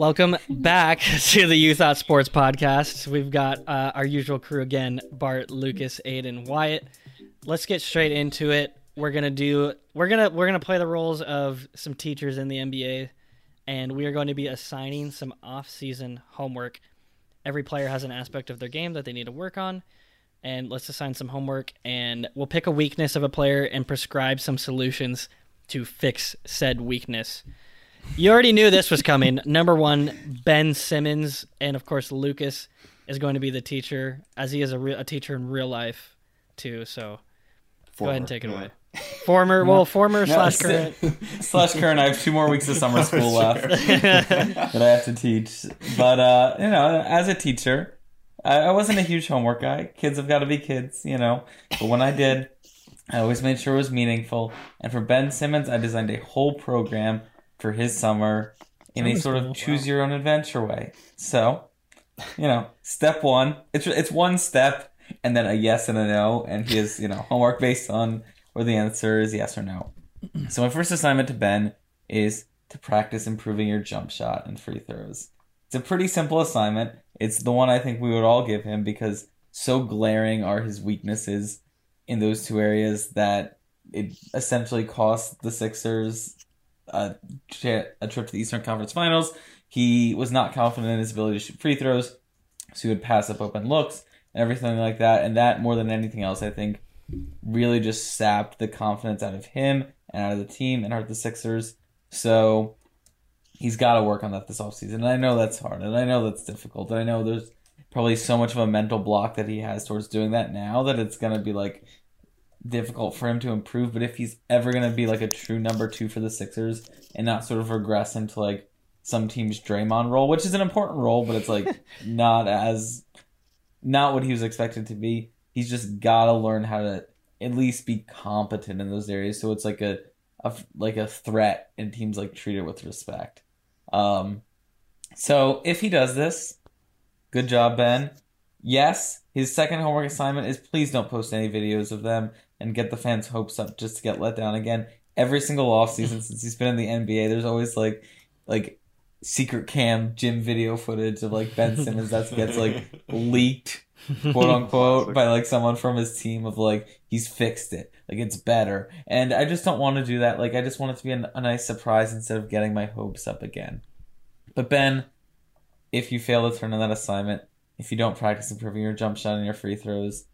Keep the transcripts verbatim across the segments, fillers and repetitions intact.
Welcome back to the You Thought Sports podcast. We've got uh, our usual crew again, Bart, Lucas, Aiden, Wyatt. Let's get straight into it. We're going to do we're going to we're going to play the roles of some teachers in the N B A, and we are going to be assigning some off-season homework. Every player has an aspect of their game that they need to work on, and let's assign some homework, and we'll pick a weakness of a player and prescribe some solutions to fix said weakness. You already knew this was coming. Number one, Ben Simmons, and of course Lucas is going to be the teacher, as he is a, re- a teacher in real life too, so former, go ahead and take it yeah. away. Former, well, former no, slash current. Slash current, I have two more weeks of summer school left that I have to teach. But, uh, you know, as a teacher, I, I wasn't a huge homework guy. Kids have got to be kids, you know. But when I did, I always made sure it was meaningful. And for Ben Simmons, I designed a whole program for his summer in a sort of choose-your-own-adventure way. So, you know, step one, it's it's one step, and then a yes and a no, and he has, you know, homework based on where the answer is yes or no. So my first assignment to Ben is to practice improving your jump shot and free throws. It's a pretty simple assignment. It's the one I think we would all give him because so glaring are his weaknesses in those two areas that it essentially cost the Sixers a, tri- a trip to the Eastern Conference Finals. He was not confident in his ability to shoot free throws, so he would pass up open looks and everything like that. And that, more than anything else, I think, really just sapped the confidence out of him and out of the team and out of the Sixers. So he's got to work on that this offseason. And I know that's hard, and I know that's difficult, and I know there's probably so much of a mental block that he has towards doing that now that it's going to be like difficult for him to improve. But if he's ever going to be like a true number two for the Sixers and not sort of regress into like some team's Draymond role, which is an important role, but it's like not as not what he was expected to be. He's just got to learn how to at least be competent in those areas. So it's like a, a like a threat, and teams like treat it with respect. Um, so if he does this, good job, Ben. Yes, his second homework assignment is please don't post any videos of them and get the fans' hopes up just to get let down again. Every single offseason since he's been in the N B A, there's always like like secret cam gym video footage of like Ben Simmons that gets like leaked, quote unquote, by like someone from his team of like he's fixed it, like it's better. And I just don't want to do that. Like I just want it to be an, a nice surprise instead of getting my hopes up again. But Ben, if you fail to turn in that assignment, if you don't practice improving your jump shot and your free throws,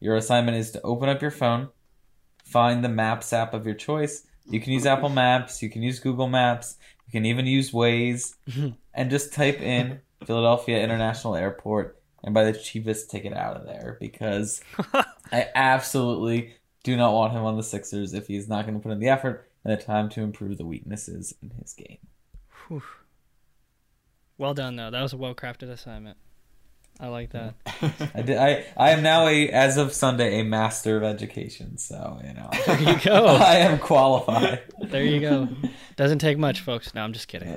your assignment is to open up your phone, find the Maps app of your choice. You can use Apple Maps, you can use Google Maps, you can even use Waze, and just type in Philadelphia International Airport and buy the cheapest ticket out of there, because I absolutely do not want him on the Sixers if he's not going to put in the effort and the time to improve the weaknesses in his game. Whew. Well done, though. That was a well-crafted assignment. I like that. I, did, I I am now, a as of Sunday, a master of education. So, you know. There you go. I am qualified. There you go. Doesn't take much, folks. No, I'm just kidding.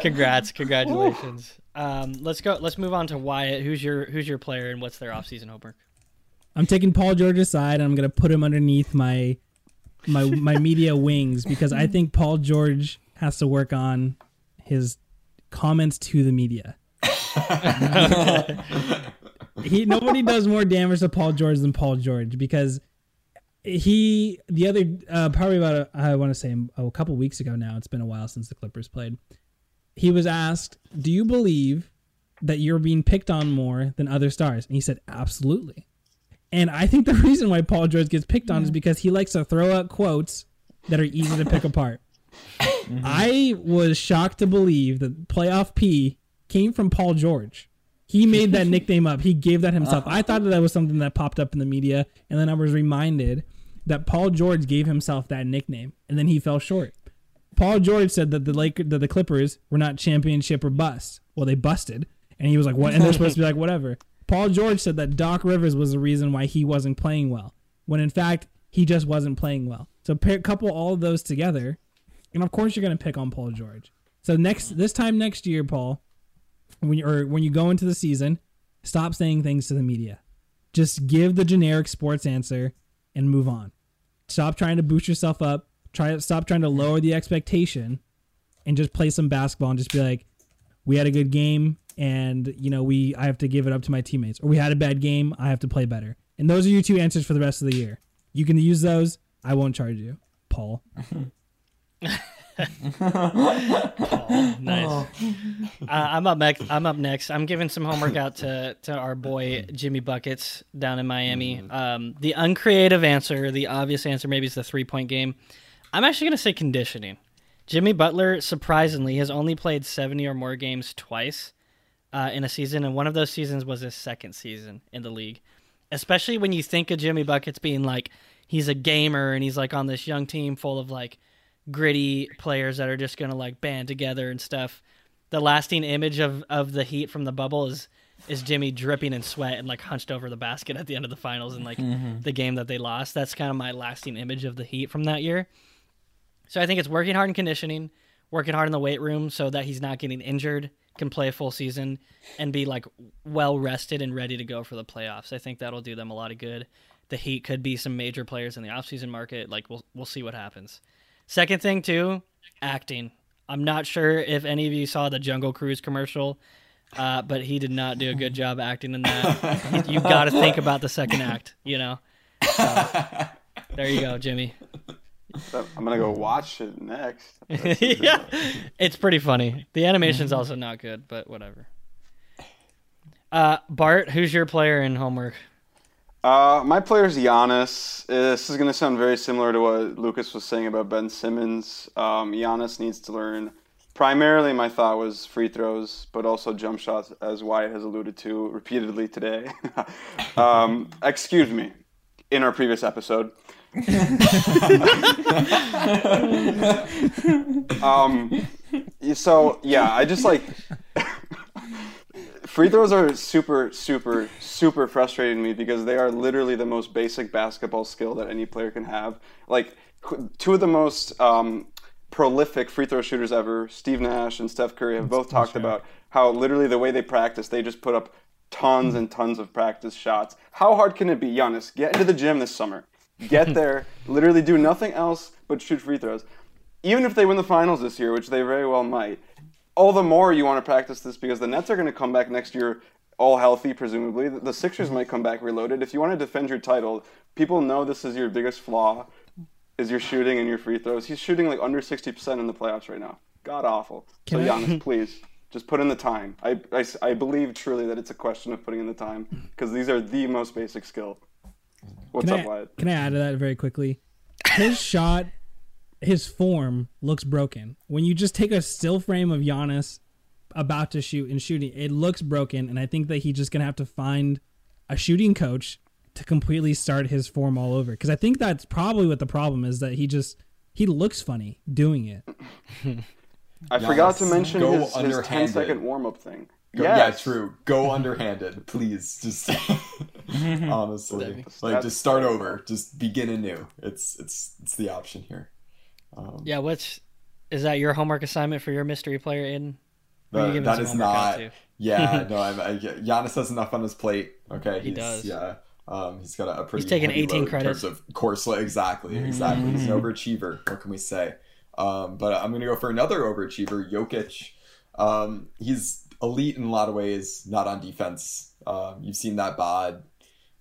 Congrats. Congratulations. Um, let's go. Let's move on to Wyatt. Who's your Who's your player, and what's their offseason homework? I'm taking Paul George aside, and I'm going to put him underneath my my my media wings, because I think Paul George has to work on his comments to the media. he nobody does more damage to Paul George than Paul George, because he the other uh, probably about a, I want to say a couple weeks ago now, it's been a while since the Clippers played, he was asked, do you believe that you're being picked on more than other stars? And he said absolutely. And I think the reason why Paul George gets picked on yeah. is because he likes to throw out quotes that are easy to pick apart. Mm-hmm. I was shocked to believe that playoff P came from Paul George. He made that nickname up. He gave that himself. I thought that, that was something that popped up in the media, and then I was reminded that Paul George gave himself that nickname, and then he fell short. Paul George said that the Lakers, that the Clippers were not championship or bust. Well, they busted, and he was like, "What?" And they're supposed to be like, "Whatever." Paul George said that Doc Rivers was the reason why he wasn't playing well, when in fact he just wasn't playing well. So pair, couple all of those together, and of course you're going to pick on Paul George. So next, this time next year, Paul. When you, or when you go into the season, stop saying things to the media. Just give the generic sports answer and move on. Stop trying to boost yourself up. Try Stop trying to lower the expectation and just play some basketball and just be like, we had a good game and, you know, we I have to give it up to my teammates, or we had a bad game, I have to play better. And those are your two answers for the rest of the year. You can use those. I won't charge you, Paul. Paul, nice. Uh, I'm up next. I'm up next. I'm giving some homework out to, to our boy Jimmy Buckets down in Miami. Um, the uncreative answer, the obvious answer, maybe is the three point game. I'm actually going to say conditioning. Jimmy Butler, surprisingly, has only played seventy or more games twice uh, in a season, and one of those seasons was his second season in the league. Especially when you think of Jimmy Buckets being like, he's a gamer and he's like on this young team full of like gritty players that are just going to like band together and stuff. The lasting image of, of the heat from the bubble is, is Jimmy dripping in sweat and like hunched over the basket at the end of the finals and like mm-hmm. the game that they lost. That's kind of my lasting image of the heat from that year. So I think it's working hard in conditioning, working hard in the weight room so that he's not getting injured, can play a full season, and be like well rested and ready to go for the playoffs. I think that'll do them a lot of good. The Heat could be some major players in the offseason market. Like we'll we'll see what happens. Second thing too, acting. I'm not sure if any of you saw the Jungle Cruise commercial, uh, but he did not do a good job acting in that. You've got to think about the second act, you know. So, there you go, Jimmy. I'm gonna go watch it next. Yeah, it's pretty funny. The animation's also not good, but whatever. Uh, Bart, who's your player in homework? Uh, my player's Giannis. This is gonna sound very similar to what Lucas was saying about Ben Simmons. Um, Giannis needs to learn. Primarily, my thought was free throws, but also jump shots, as Wyatt has alluded to repeatedly today. um, excuse me, in our previous episode. um so yeah I just like free throws are super super super frustrating to me because they are literally the most basic basketball skill that any player can have. Like two of the most um prolific free throw shooters ever, Steve Nash and Steph Curry, have both talked about how literally the way they practice, they just put up tons and tons of practice shots. How hard can it be? Giannis, get into the gym this summer. Get there, literally do nothing else but shoot free throws. Even if they win the finals this year, which they very well might, all the more you want to practice this because the Nets are going to come back next year all healthy, presumably. The Sixers might come back reloaded. If you want to defend your title, people know this is your biggest flaw, is your shooting and your free throws. He's shooting like under sixty percent in the playoffs right now. God awful. So Giannis, please, just put in the time. I, I, I believe truly that it's a question of putting in the time because these are the most basic skill. What's can up, I, Wyatt? Can I add to that very quickly? His shot, his form looks broken. When you just take a still frame of Giannis about to shoot and shooting, it looks broken, and I think that he's just going to have to find a shooting coach to completely start his form all over. Because I think that's probably what the problem is, that he just, he looks funny doing it. I Giannis, forgot to mention his, his ten-second warm-up thing. Go, yes. Yeah, true. Go underhanded, please. Just honestly, like just start over, just begin anew. It's it's it's the option here. Um, yeah, what's is that your homework assignment for your mystery player? In the, that is not. Yeah, no. I'm, I, Giannis has enough on his plate. Okay, he he's, does. Yeah, um, he's got a, a pretty. He's taking eighteen credits of course. Exactly, exactly. He's an overachiever. What can we say? Um, but I'm gonna go for another overachiever, Jokic. Um, he's elite in a lot of ways, not on defense. Um, you've seen that bod.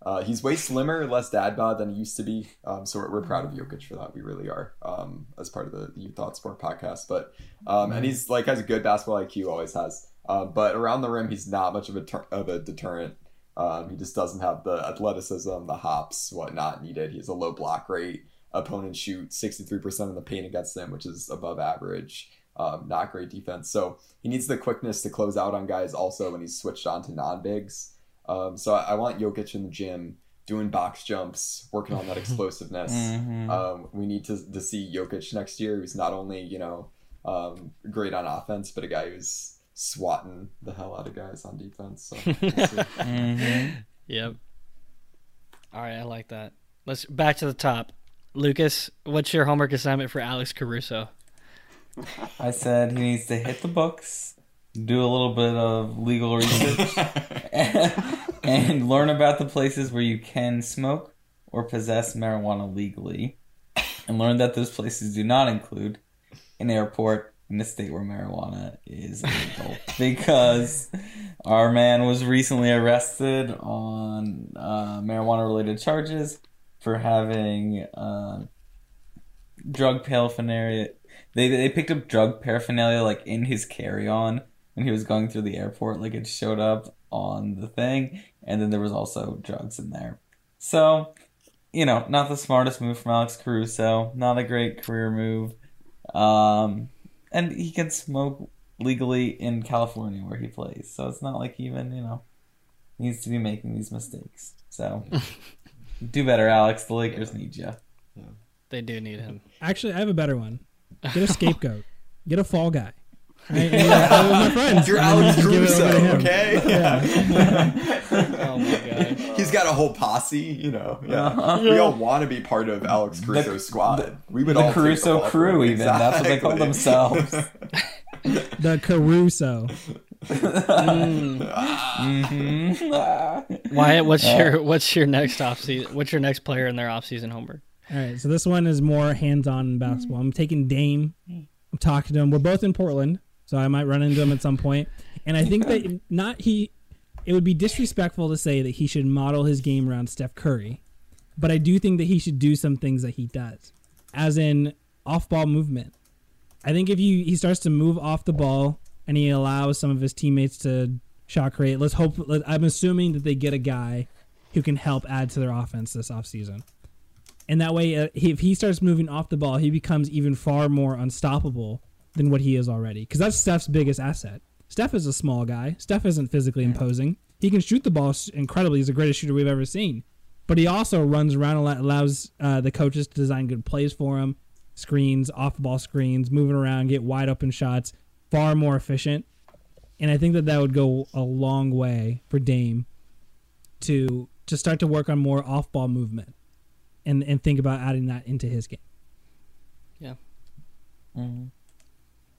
Uh, he's way slimmer, less dad bod than he used to be. Um, so we're, we're proud of Jokic for that. We really are, um, as part of the You Thought Sport podcast. But um, and he's like has a good basketball I Q, always has. Uh, but around the rim, he's not much of a ter- of a deterrent. Um, he just doesn't have the athleticism, the hops, whatnot needed. He has a low block rate. Opponents shoot sixty-three percent of the paint against him, which is above average. Um, not great defense. So he needs the quickness to close out on guys also when he's switched on to non-bigs. Um, so I, I want Jokic in the gym doing box jumps, working on that explosiveness. Mm-hmm. Um, we need to, to see Jokic next year, who's not only, you know, um, great on offense, but a guy who's swatting the hell out of guys on defense. So we'll see. Mm-hmm. Yep. All right, I like that. Let's back to the top. Lucas, what's your homework assignment for Alex Caruso? I said he needs to hit the books, do a little bit of legal research, and, and learn about the places where you can smoke or possess marijuana legally, and learn that those places do not include an airport, in a state where marijuana is illegal because our man was recently arrested on uh, marijuana-related charges for having uh, drug paraphernalia. They they picked up drug paraphernalia like in his carry-on when he was going through the airport. Like it showed up on the thing, and then there was also drugs in there. So, you know, not the smartest move from Alex Caruso. Not a great career move. Um, and he can smoke legally in California where he plays. So it's not like even, you know, needs to be making these mistakes. So do better, Alex. The Lakers yeah. need you. Yeah. They do need him. Actually, I have a better one. Get a scapegoat. Get a fall guy. I, yeah. I, I was my friends. You're Alex Caruso, okay? Yeah. Oh my gosh. He's got a whole posse, you know. Yeah. Uh-huh. We all want to be part of Alex Caruso's the, squad. The, we would the all Caruso the crew, even. Exactly. That's what they call themselves. The Caruso. Mm. Mm-hmm. Wyatt, what's uh, your what's your next offseason? What's your next player in their offseason homework? All right, so this one is more hands-on in basketball. I'm taking Dame. I'm talking to him. We're both in Portland, so I might run into him at some point. And I think that not he, it would be disrespectful to say that he should model his game around Steph Curry, but I do think that he should do some things that he does, as in off-ball movement. I think if you he starts to move off the ball and he allows some of his teammates to shot create, let's hope. Let, I'm assuming that they get a guy who can help add to their offense this offseason. And that way, uh, he, if he starts moving off the ball, he becomes even far more unstoppable than what he is already. Because that's Steph's biggest asset. Steph is a small guy. Steph isn't physically imposing. He can shoot the ball incredibly. He's the greatest shooter we've ever seen. But he also runs around and allows uh, the coaches to design good plays for him. Screens, off-ball screens, moving around, get wide-open shots. Far more efficient. And I think that that would go a long way for Dame to, to start to work on more off-ball movement. And, and think about adding that into his game. Yeah. Mm-hmm.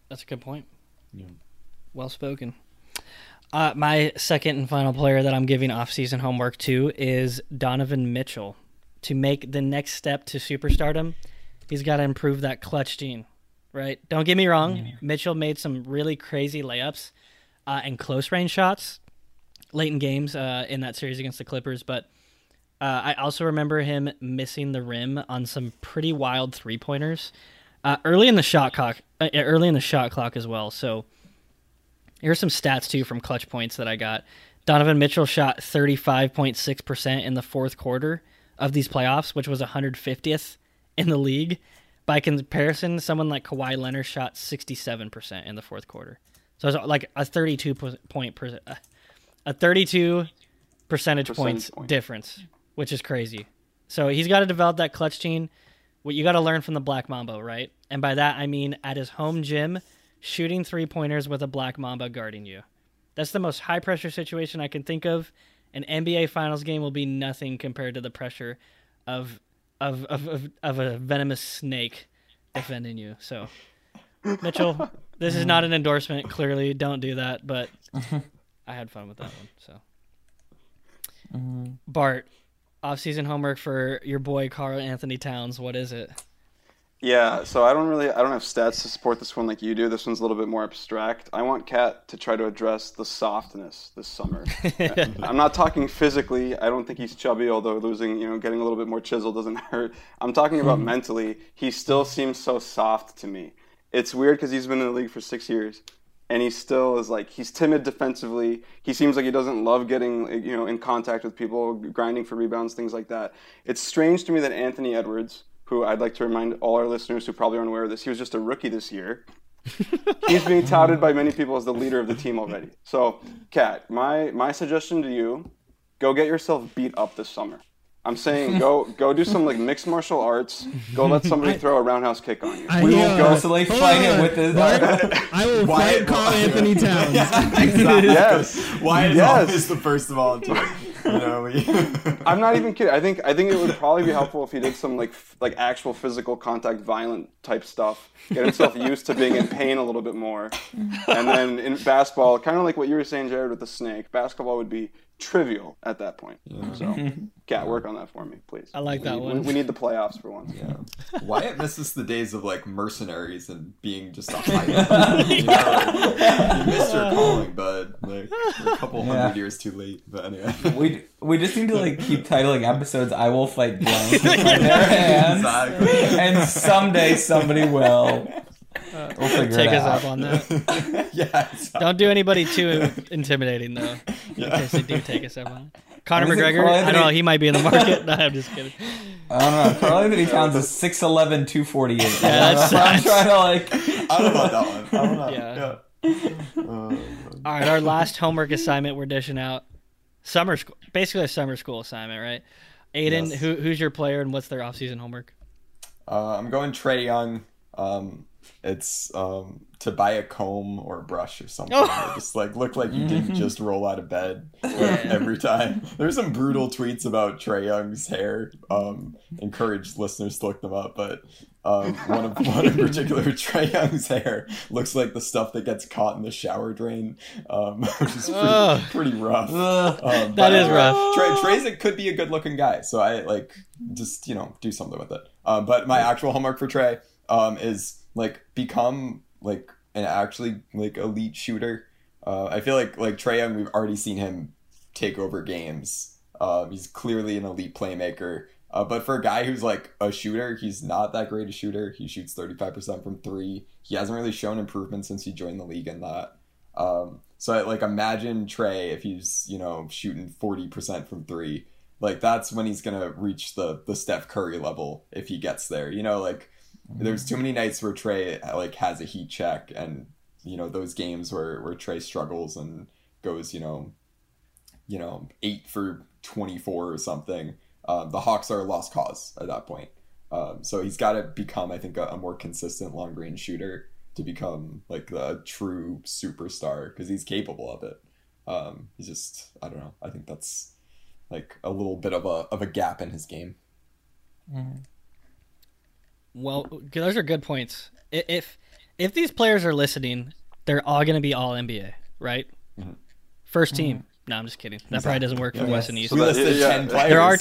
That's a good point. Yeah. Well spoken. Uh, my second and final player that I'm giving offseason homework to is Donovan Mitchell. To make the next step to superstardom, he's got to improve that clutch gene, right? Don't get me wrong. Yeah. Mitchell made some really crazy layups uh, and close-range shots late in games uh, in that series against the Clippers, but Uh, I also remember him missing the rim on some pretty wild three pointers uh, early in the shot clock, uh, early in the shot clock as well. So here's some stats too from clutch points that I got. Donovan Mitchell shot thirty-five point six percent in the fourth quarter of these playoffs, which was one hundred fiftieth in the league. By comparison, someone like Kawhi Leonard shot sixty-seven percent in the fourth quarter. So it's like a thirty-two point per, a thirty-two percentage, percentage points point. difference. Which is crazy. So he's got to develop that clutch gene. What you got to learn from the Black Mamba, right? And by that, I mean at his home gym, shooting three-pointers with a Black Mamba guarding you. That's the most high-pressure situation I can think of. An N B A Finals game will be nothing compared to the pressure of of of, of, of a venomous snake defending you. So, Mitchell, this is not an endorsement. Clearly, don't do that. But I had fun with that one. So, mm-hmm. Bart. Off-season homework for your boy Karl-Anthony Towns. What is it? Yeah, so I don't really, I don't have stats to support this one like you do. This one's a little bit more abstract. I want Kat to try to address the softness this summer. I'm not talking physically. I don't think he's chubby, although losing, you know, getting a little bit more chisel doesn't hurt. I'm talking about mm-hmm. mentally. He still seems so soft to me. It's weird because he's been in the league for six years. And he still is like, he's timid defensively. He seems like he doesn't love getting, you know, in contact with people, grinding for rebounds, things like that. It's strange to me that Anthony Edwards, who I'd like to remind all our listeners who probably aren't aware of this, he was just a rookie this year. He's being touted by many people as the leader of the team already. So, Kat, my, my suggestion to you, go get yourself beat up this summer. I'm saying go go do some like mixed martial arts. Go let somebody I, throw a roundhouse kick on you. I, we uh, will go to like fight it with this. I will Wyatt fight Karl-Anthony Towns. Yeah, exactly. Yes, Wyatt yes. is the first of all. Too. You know, we... I'm not even kidding. I think I think it would probably be helpful if he did some like f- like actual physical contact, violent type stuff. Get himself used to being in pain a little bit more, and then in basketball, kind of like what you were saying, Jared, with the snake. Basketball would be trivial at that point. Yeah. So, Cat, work on that for me, please. I like we that need, one. We, we need the playoffs for once. Yeah. Wyatt misses the days of, like, mercenaries and being just a high-end. You, know, like, you missed your calling, bud. Like, you're a couple yeah. hundred years too late. But anyway. We we just need to, like, keep titling episodes I Will Fight Blank with my bare hands. Exactly. And someday somebody will. Uh, we'll figure take it us out. Up on that. Yeah, don't do anybody too intimidating though, yeah. in case they do take us up on it. Conor McGregor, I don't know, he might be in the market. No, I'm just kidding. I don't know. Karl-Anthony Towns is six eleven, two forty-eight. Yeah, that's I'm trying to like. I don't know about that one. I don't know. Yeah. yeah. Um, All right, our last homework assignment we're dishing out. Summer school, basically a summer school assignment, right? Aiden, yes. who who's your player and what's their off-season homework? Uh, I'm going Trae Young. Um, It's um, to buy a comb or a brush or something. Oh. Just like look like you didn't just roll out of bed like, every time. There's some brutal tweets about Trae Young's hair. Um, encourage listeners to look them up, but um, one of one in particular, Trae Young's hair looks like the stuff that gets caught in the shower drain, um, which is pretty, oh. pretty rough. Oh. Um, that is rough. Trae Trae's it could be a good-looking guy, so I like just you know do something with it. Uh, but my actual homework for Trae um, is. Like, become, like, an actually, like, elite shooter. Uh, I feel like, like, Trae Young, we've already seen him take over games. Um, he's clearly an elite playmaker. Uh, but for a guy who's, like, a shooter, he's not that great a shooter. He shoots thirty-five percent from three. He hasn't really shown improvement since he joined the league in that. Um, so, I, like, imagine Trae if he's, you know, shooting forty percent from three. Like, that's when he's going to reach the, the Steph Curry level if he gets there. You know, like... There's too many nights where Trae like has a heat check, and you know those games where where Trae struggles and goes you know, you know eight for twenty-four or something. Um, the Hawks are a lost cause at that point. Um, so he's got to become, I think, a, a more consistent long range shooter to become like the true superstar because he's capable of it. Um, he's just I don't know. I think that's like a little bit of a of a gap in his game. Mm-hmm. Well, those are good points. If if these players are listening, they're all going to be all N B A, right? Mm-hmm. First team. Mm-hmm. No, I'm just kidding. That exactly. probably doesn't work for yeah, West yeah. and East. So we listed yeah, ten yeah. players. There are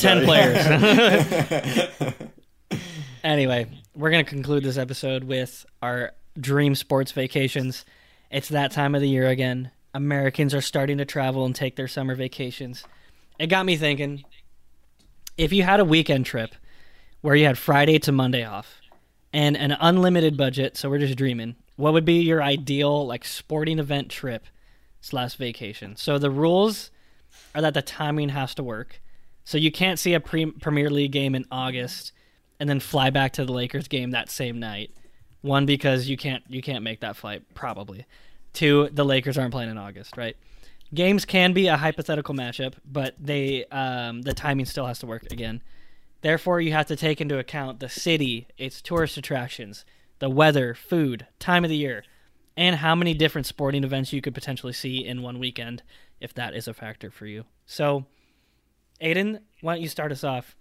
ten so, players. Anyway, we're going to conclude this episode with our dream sports vacations. It's that time of the year again. Americans are starting to travel and take their summer vacations. It got me thinking, if you had a weekend trip where you had Friday to Monday off, and an unlimited budget, so we're just dreaming. What would be your ideal like sporting event trip slash vacation? So the rules are that the timing has to work. So you can't see a pre- Premier League game in August and then fly back to the Lakers game that same night. One, because you can't you can't make that flight, probably. Two, the Lakers aren't playing in August, right? Games can be a hypothetical matchup, but they um, the timing still has to work again. Therefore, you have to take into account the city, its tourist attractions, the weather, food, time of the year, and how many different sporting events you could potentially see in one weekend, if that is a factor for you. So, Aiden, why don't you start us off?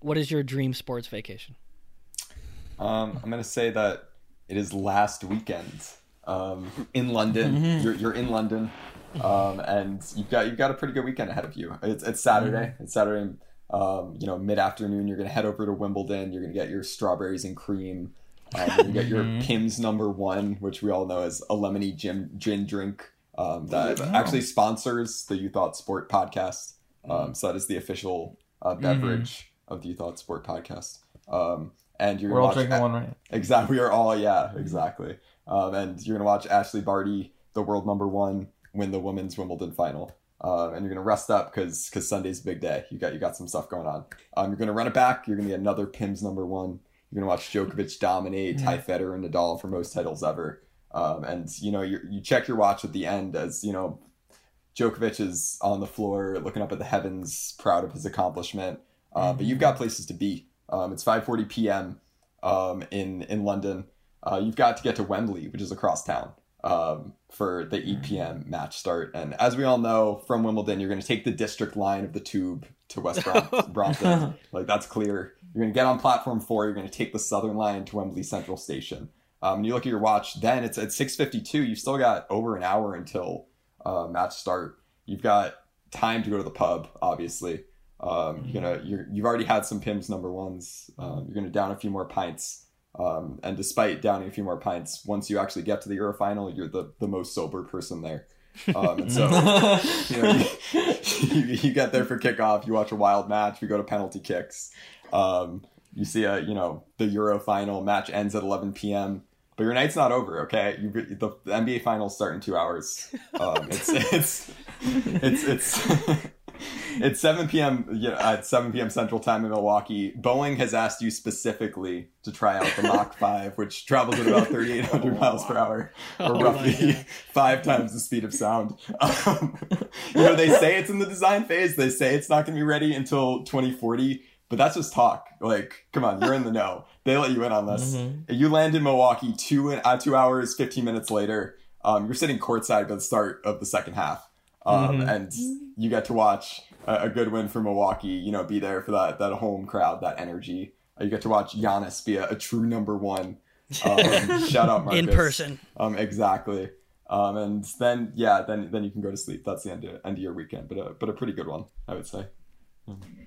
What is your dream sports vacation? Um, I'm going to say that it is last weekend um, in London. Mm-hmm. You're, you're in London, um, and you've got you've got a pretty good weekend ahead of you. It's, it's Saturday. Mm-hmm. It's Saturday. Um, you know, mid-afternoon, you're going to head over to Wimbledon. You're going to get your strawberries and cream. Um, you're going to get your Pim's number one, which we all know is a lemony gin, gin drink um, that wow. actually sponsors the You Thought Sport podcast. Um, so that is the official uh, beverage mm-hmm. of the You Thought Sport podcast. Um, and you're We're all drinking a- one, right? Exactly. We are all, yeah, exactly. Um, and you're going to watch Ashley Barty, the world number one, win the women's Wimbledon final. Uh, and you're going to rest up because because Sunday's a big day. You got you got some stuff going on. Um, you're going to run it back. You're going to get another Pim's number one. You're going to watch Djokovic dominate, tie Federer and Nadal for most titles ever. Um, and, you know, you you check your watch at the end as, you know, Djokovic is on the floor looking up at the heavens, proud of his accomplishment. Uh, mm-hmm. But you've got places to be. Um, it's five forty p.m. Um, in, in London. Uh, you've got to get to Wembley, which is across town. Um, for the eight p.m. match start. And as we all know from Wimbledon, you're going to take the district line of the tube to West Brom- Brompton. Like, that's clear. You're going to get on platform four. You're going to take the southern line to Wembley Central Station. Um, and you look at your watch, then it's at six fifty-two. You've still got over an hour until uh, match start. You've got time to go to the pub, obviously. Um, you're gonna, you're, you've already had some Pim's number ones. Um, you're going to down a few more pints. Um, and despite downing a few more pints, once you actually get to the Euro final, you're the, the most sober person there. Um, and so you, know, you, you, you get there for kickoff, you watch a wild match, we go to penalty kicks. Um, you see a, you know, the Euro final match ends at eleven p.m. But your night's not over, okay? You, the, the N B A finals start in two hours. Um, it's, it's it's it's it's seven p.m. You know, at seven p.m. Central Time in Milwaukee. Boeing has asked you specifically to try out the Mach five, which travels at about thirty-eight hundred oh, miles wow. per hour, or oh, roughly five times the speed of sound. Um, you know, they say it's in the design phase. They say it's not going to be ready until twenty forty. But that's just talk. Like, come on, you're in the know. They let you in on this. Mm-hmm. You land in Milwaukee two and uh, two hours, fifteen minutes later. Um, you're sitting courtside by the start of the second half, um, mm-hmm. and you get to watch a, a good win for Milwaukee. You know, be there for that that home crowd, that energy. Uh, you get to watch Giannis be a, a true number one. Um, shout out Marcus in person. Um, exactly. Um, and then yeah, then then you can go to sleep. That's the end of, end of your weekend, but a, but a pretty good one, I would say.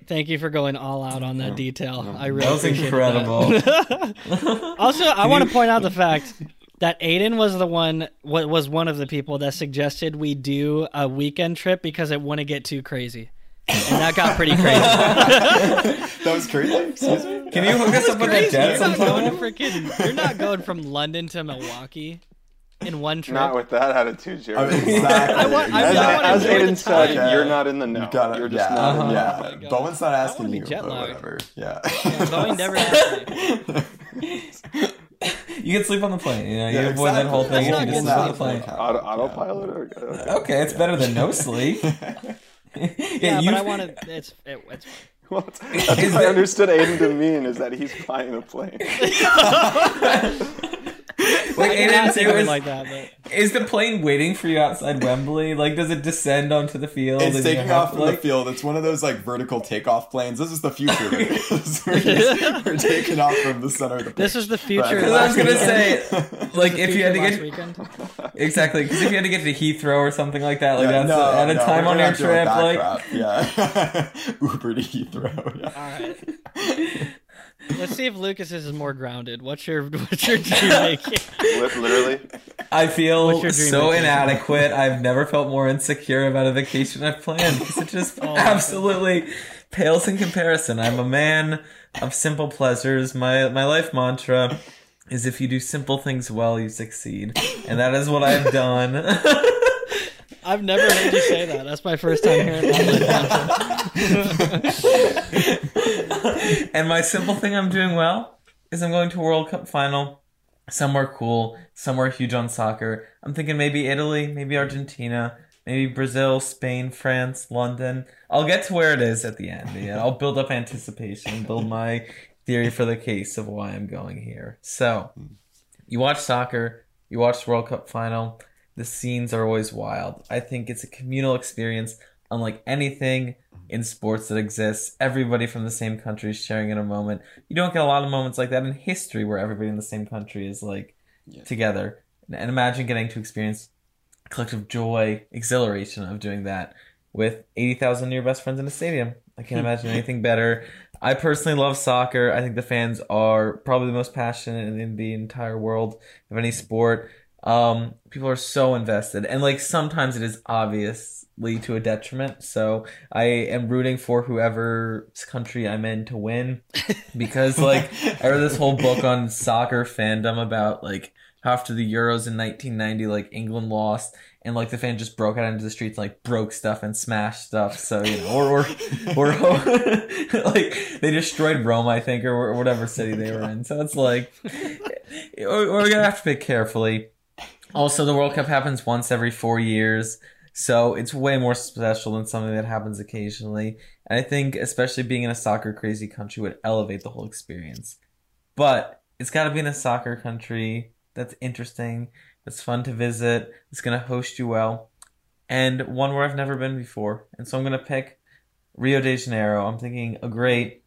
Thank you for going all out on that yeah, detail. Yeah. I really that was incredible. That. Also, I want to point out the fact that Aiden was the one was one of the people that suggested we do a weekend trip because it wouldn't get too crazy, and that got pretty crazy. That was crazy. Excuse me. Can you hook us up with that jet sometime? You're not going from London to Milwaukee in one trip. Not with that attitude, Jerry. I mean, exactly. I want, I mean, as Aiden said, yeah. you're not in the know. You gotta, you're just yeah, not uh-huh. in the know. Yeah. Bowen's not asking you, but whatever. Yeah. yeah Bowen never asked me. You can sleep on the plane. You know, you yeah, avoid exactly. that whole thing if you just sleep on the plane. Auto, autopilot? Yeah. Okay. okay, it's yeah. better than no sleep. yeah, yeah you, but I want to... It's, it, it's fine. Well, that's what that, I understood Aiden to mean, is that he's flying a plane. Like, Aiden, it was, like that, but... Is the plane waiting for you outside Wembley? Like, does it descend onto the field? It's taking off from like... the field. It's one of those like vertical takeoff planes. This is the future. Right? we're, just, we're taking off from the center of the plane. This is the future. Because I was gonna say, like, if you had to get weekend. exactly, because if you had to get to Heathrow or something like that, like yeah, that's no, a, at a no, time on your trip, like crap. yeah, Uber to Heathrow. Yeah. All right. Let's see if Lucas's is more grounded. What's your what's your dream making? Literally, I feel so making? inadequate. I've never felt more insecure about a vacation I've planned. It just oh, absolutely God. pales in comparison. I'm a man of simple pleasures. My my life mantra is: if you do simple things well, you succeed, and that is what I've done. I've never heard you say that. That's my first time hearing that. And my simple thing I'm doing well is I'm going to a World Cup final somewhere cool, somewhere huge on soccer. I'm thinking maybe Italy, maybe Argentina, maybe Brazil, Spain, France, London. I'll get to where it is at the end. Yeah, I'll build up anticipation, build my theory for the case of why I'm going here. So you watch soccer, you watch the World Cup final. The scenes are always wild. I think it's a communal experience unlike anything in sports that exists. Everybody from the same country sharing in a moment. You don't get a lot of moments like that in history where everybody in the same country is like yeah. together. And imagine getting to experience collective joy, exhilaration of doing that with eighty thousand of your best friends in a stadium. I can't imagine anything better. I personally love soccer. I think the fans are probably the most passionate in the entire world of any sport. Um, people are so invested, and like sometimes it is obviously to a detriment. So I am rooting for whoever's country I'm in to win, because like I read this whole book on soccer fandom about like how after the Euros in nineteen ninety, like England lost, and like the fan just broke out into the streets, and, like broke stuff and smashed stuff. So you know, or or, or like they destroyed Rome, I think, or whatever city they were in. So it's like we're gonna have to pick carefully. Also, the World Cup happens once every four years, so it's way more special than something that happens occasionally. And I think especially being in a soccer-crazy country would elevate the whole experience. But it's got to be in a soccer country that's interesting, that's fun to visit, that's going to host you well, and one where I've never been before. And so I'm going to pick Rio de Janeiro. I'm thinking a great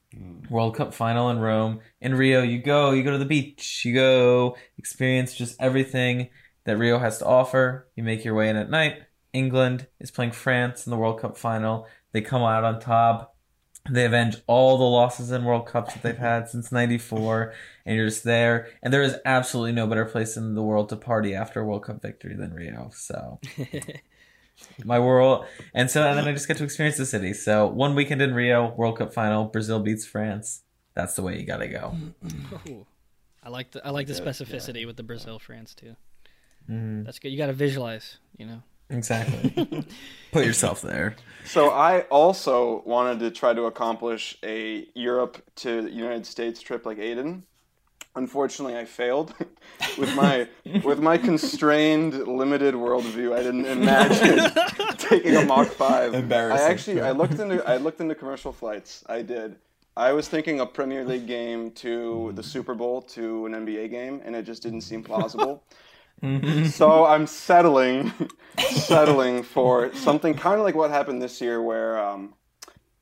World Cup final in Rome. In Rio, you go, you go to the beach, you go experience just everything that Rio has to offer. You make your way in at night, England is playing France in the World Cup final. They come out on top. They avenge all the losses in World Cups that they've had since ninety-four, and you're just there. And there is absolutely no better place in the world to party after a World Cup victory than Rio. So my world. And so and then I just get to experience the city. So one weekend in Rio, World Cup final, Brazil beats France. That's the way you got to go. Ooh. I like the I like the specificity yeah. with the Brazil France too. Mm-hmm. That's good. You got to visualize, you know. Exactly. Put yourself there. So I also wanted to try to accomplish a Europe to United States trip like Aiden. Unfortunately, I failed with my with my constrained, limited worldview. I didn't imagine taking a Mach five. Embarrassing. I actually I looked into I looked into commercial flights. I did. I was thinking a Premier League game to the Super Bowl to an N B A game, and it just didn't seem plausible. Mm-hmm. So I'm settling, settling for something kind of like what happened this year, where um,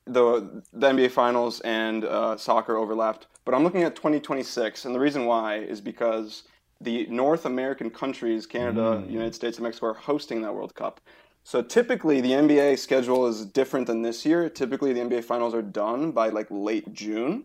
the the N B A Finals and uh, soccer overlapped. But I'm looking at twenty twenty-six, and the reason why is because the North American countries, Canada, mm. United States, and Mexico, are hosting that World Cup. So typically the N B A schedule is different than this year. Typically the N B A Finals are done by like late June.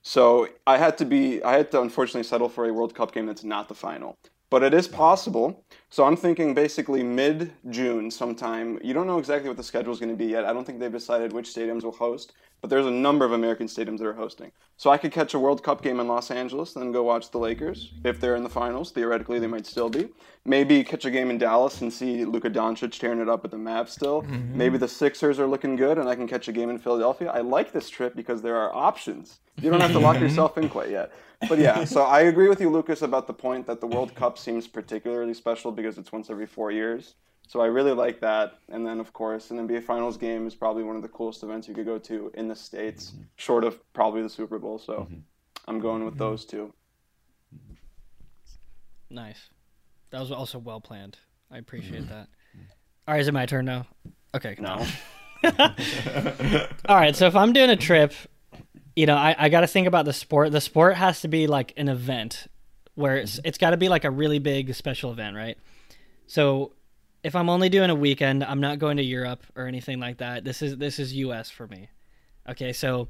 So I had to be, I had to unfortunately settle for a World Cup game that's not the final. But it is possible. So I'm thinking basically mid-June sometime. You don't know exactly what the schedule is going to be yet. I don't think they've decided which stadiums will host, but there's a number of American stadiums that are hosting. So I could catch a World Cup game in Los Angeles and then go watch the Lakers. If they're in the finals, theoretically they might still be. Maybe catch a game in Dallas and see Luka Doncic tearing it up at the Mavs still. Mm-hmm. Maybe the Sixers are looking good and I can catch a game in Philadelphia. I like this trip because there are options. You don't have to lock yourself in quite yet. But yeah, so I agree with you, Lucas, about the point that the World Cup seems particularly special because it's once every four years. So I really like that. And then, of course, an N B A Finals game is probably one of the coolest events you could go to in the States, mm-hmm. short of probably the Super Bowl. So mm-hmm. I'm going with those two. Nice. That was also well planned. I appreciate mm-hmm. that. All right, is it my turn now? Okay. No. All right, so if I'm doing a trip, you know, I, I got to think about the sport. The sport has to be like an event where it's, it's got to be like a really big special event, right? So if I'm only doing a weekend, I'm not going to Europe or anything like that. This is this is U S for me. Okay, so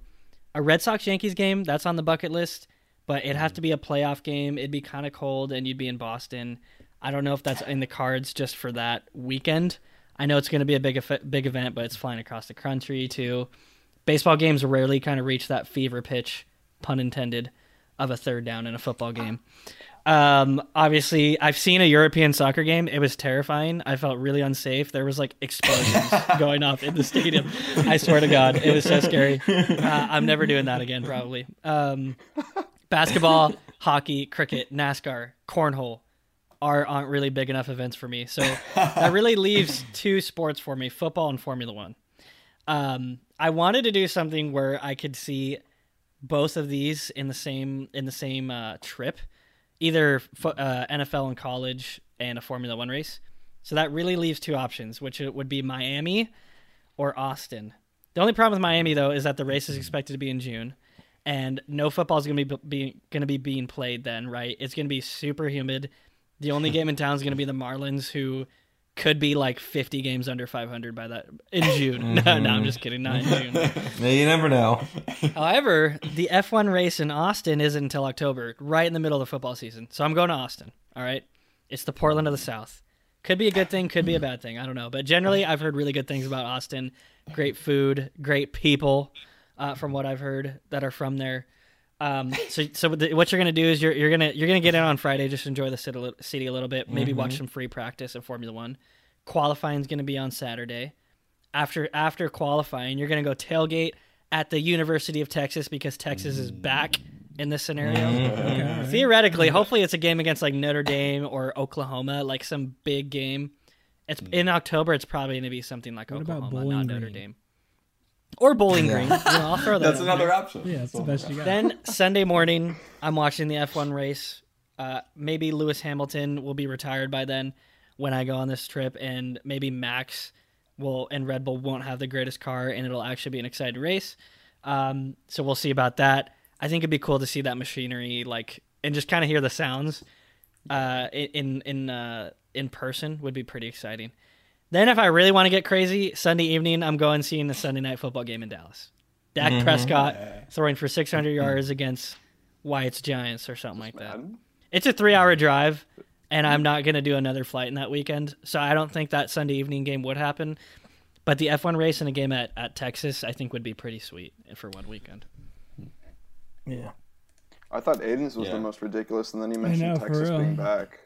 a Red Sox-Yankees game, that's on the bucket list, but it'd have to be a playoff game. It'd be kind of cold, and you'd be in Boston. I don't know if that's in the cards just for that weekend. I know it's going to be a big big event, but it's flying across the country, too. Baseball games rarely kind of reach that fever pitch, pun intended, of a third down in a football game. Um, obviously, I've seen a European soccer game. It was terrifying. I felt really unsafe. There was like explosions going off in the stadium. I swear to God, it was so scary. Uh, I'm never doing that again, probably. Um, basketball, hockey, cricket, NASCAR, cornhole are, aren't really big enough events for me. So that really leaves two sports for me, football and Formula One. Um, I wanted to do something where I could see both of these in the same, in the same uh, trip. Either uh, N F L and college and a Formula One race. So that really leaves two options, which would be Miami or Austin. The only problem with Miami, though, is that the race is expected to be in June, and no football is going to be, be going to be being played then, right? It's going to be super humid. The only game in town is going to be the Marlins, who could be like fifty games under five hundred by that in June. Mm-hmm. No, no, I'm just kidding. Not in June. You never know. However, the F one race in Austin isn't until October, right in the middle of the football season. So I'm going to Austin. All right. It's the Portland of the South. Could be a good thing. Could be a bad thing. I don't know. But generally, I've heard really good things about Austin. Great food, great people uh, from what I've heard that are from there. Um, so, so what you're gonna do is you're you're gonna you're gonna get in on Friday, just enjoy the city a little bit, maybe mm-hmm. watch some free practice in Formula One. Qualifying is gonna be on Saturday. After after qualifying, you're gonna go tailgate at the University of Texas because Texas is back in this scenario. Mm-hmm. Okay. Theoretically, hopefully it's a game against like Notre Dame or Oklahoma, like some big game. It's in October. It's probably gonna be something like what Oklahoma, not Notre Green? Dame. Or Bowling yeah. Green. You know, I'll throw that that's another there. Option. Yeah, that's the best you got. Then Sunday morning, I'm watching the F one race. Uh, maybe Lewis Hamilton will be retired by then when I go on this trip, and maybe Max will and Red Bull won't have the greatest car, and it'll actually be an exciting race. Um, so we'll see about that. I think it'd be cool to see that machinery, like, and just kind of hear the sounds uh, in in uh, in person would be pretty exciting. Then if I really want to get crazy, Sunday evening, I'm going seeing the Sunday night football game in Dallas. Dak mm-hmm. Prescott throwing for six hundred yards against Wyatt's Giants or something like that. It's a three-hour drive, and I'm not going to do another flight in that weekend, so I don't think that Sunday evening game would happen. But the F one race and a game at, at Texas, I think, would be pretty sweet for one weekend. Yeah. I thought Aiden's was yeah. the most ridiculous, and then he mentioned know, Texas being back.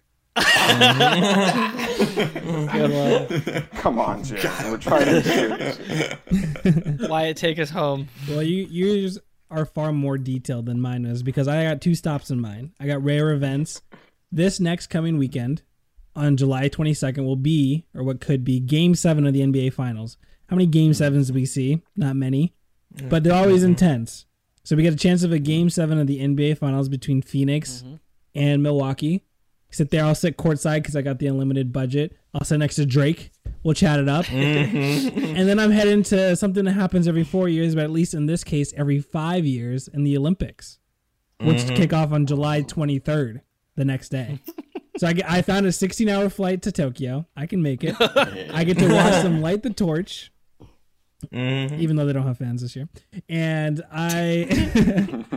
Good one. Come on, Jim. We're trying to choose. Wyatt, take us home. Well, you yours are far more detailed than mine is because I got two stops in mine. I got rare events. This next coming weekend on July twenty-second will be, or what could be, Game seven of the N B A Finals. How many Game sevens do we see? Not many, but they're always intense. So we get a chance of a Game seven of the N B A Finals between Phoenix mm-hmm. and Milwaukee. Sit there. I'll sit courtside because I got the unlimited budget. I'll sit next to Drake. We'll chat it up. Mm-hmm. And then I'm heading to something that happens every four years, but at least in this case, every five years in the Olympics, which mm-hmm. kick off on July twenty-third, the next day. So I, get, I found a sixteen-hour flight to Tokyo. I can make it. I get to watch them light the torch. Mm-hmm. Even though they don't have fans this year. And I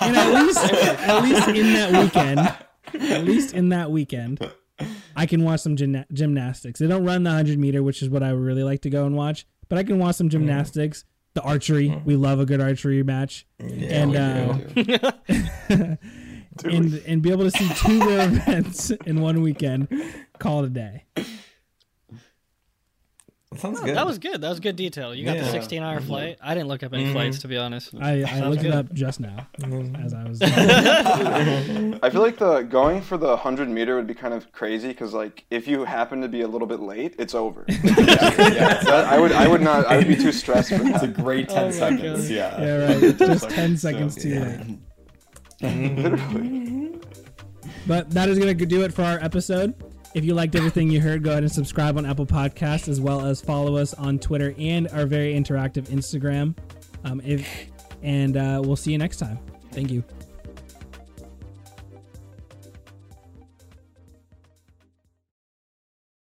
and at least at least in that weekend at least in that weekend I can watch some gymna- gymnastics. They don't run the one hundred meter, which is what I really like to go and watch, but I can watch some gymnastics, the archery. Mm-hmm. We love a good archery match. Yeah, and uh, and and be able to see two rare events in one weekend. Call it a day. Sounds no, good. That was good. That was good detail. You got yeah. the sixteen-hour flight. I didn't look up any mm-hmm. flights, to be honest. I, I looked good. it up just now as I was. I feel like the going for the one hundred meter would be kind of crazy because, like, if you happen to be a little bit late, it's over. yeah, yeah. That, I would. I would not. I would be too stressed for that. It's a great ten oh seconds. God. Yeah. Yeah. Right. Just ten seconds so, too yeah. late. Literally. But that is gonna do it for our episode. If you liked everything you heard, go ahead and subscribe on Apple Podcasts, as well as follow us on Twitter and our very interactive Instagram. Um, if, and uh, we'll see you next time. Thank you.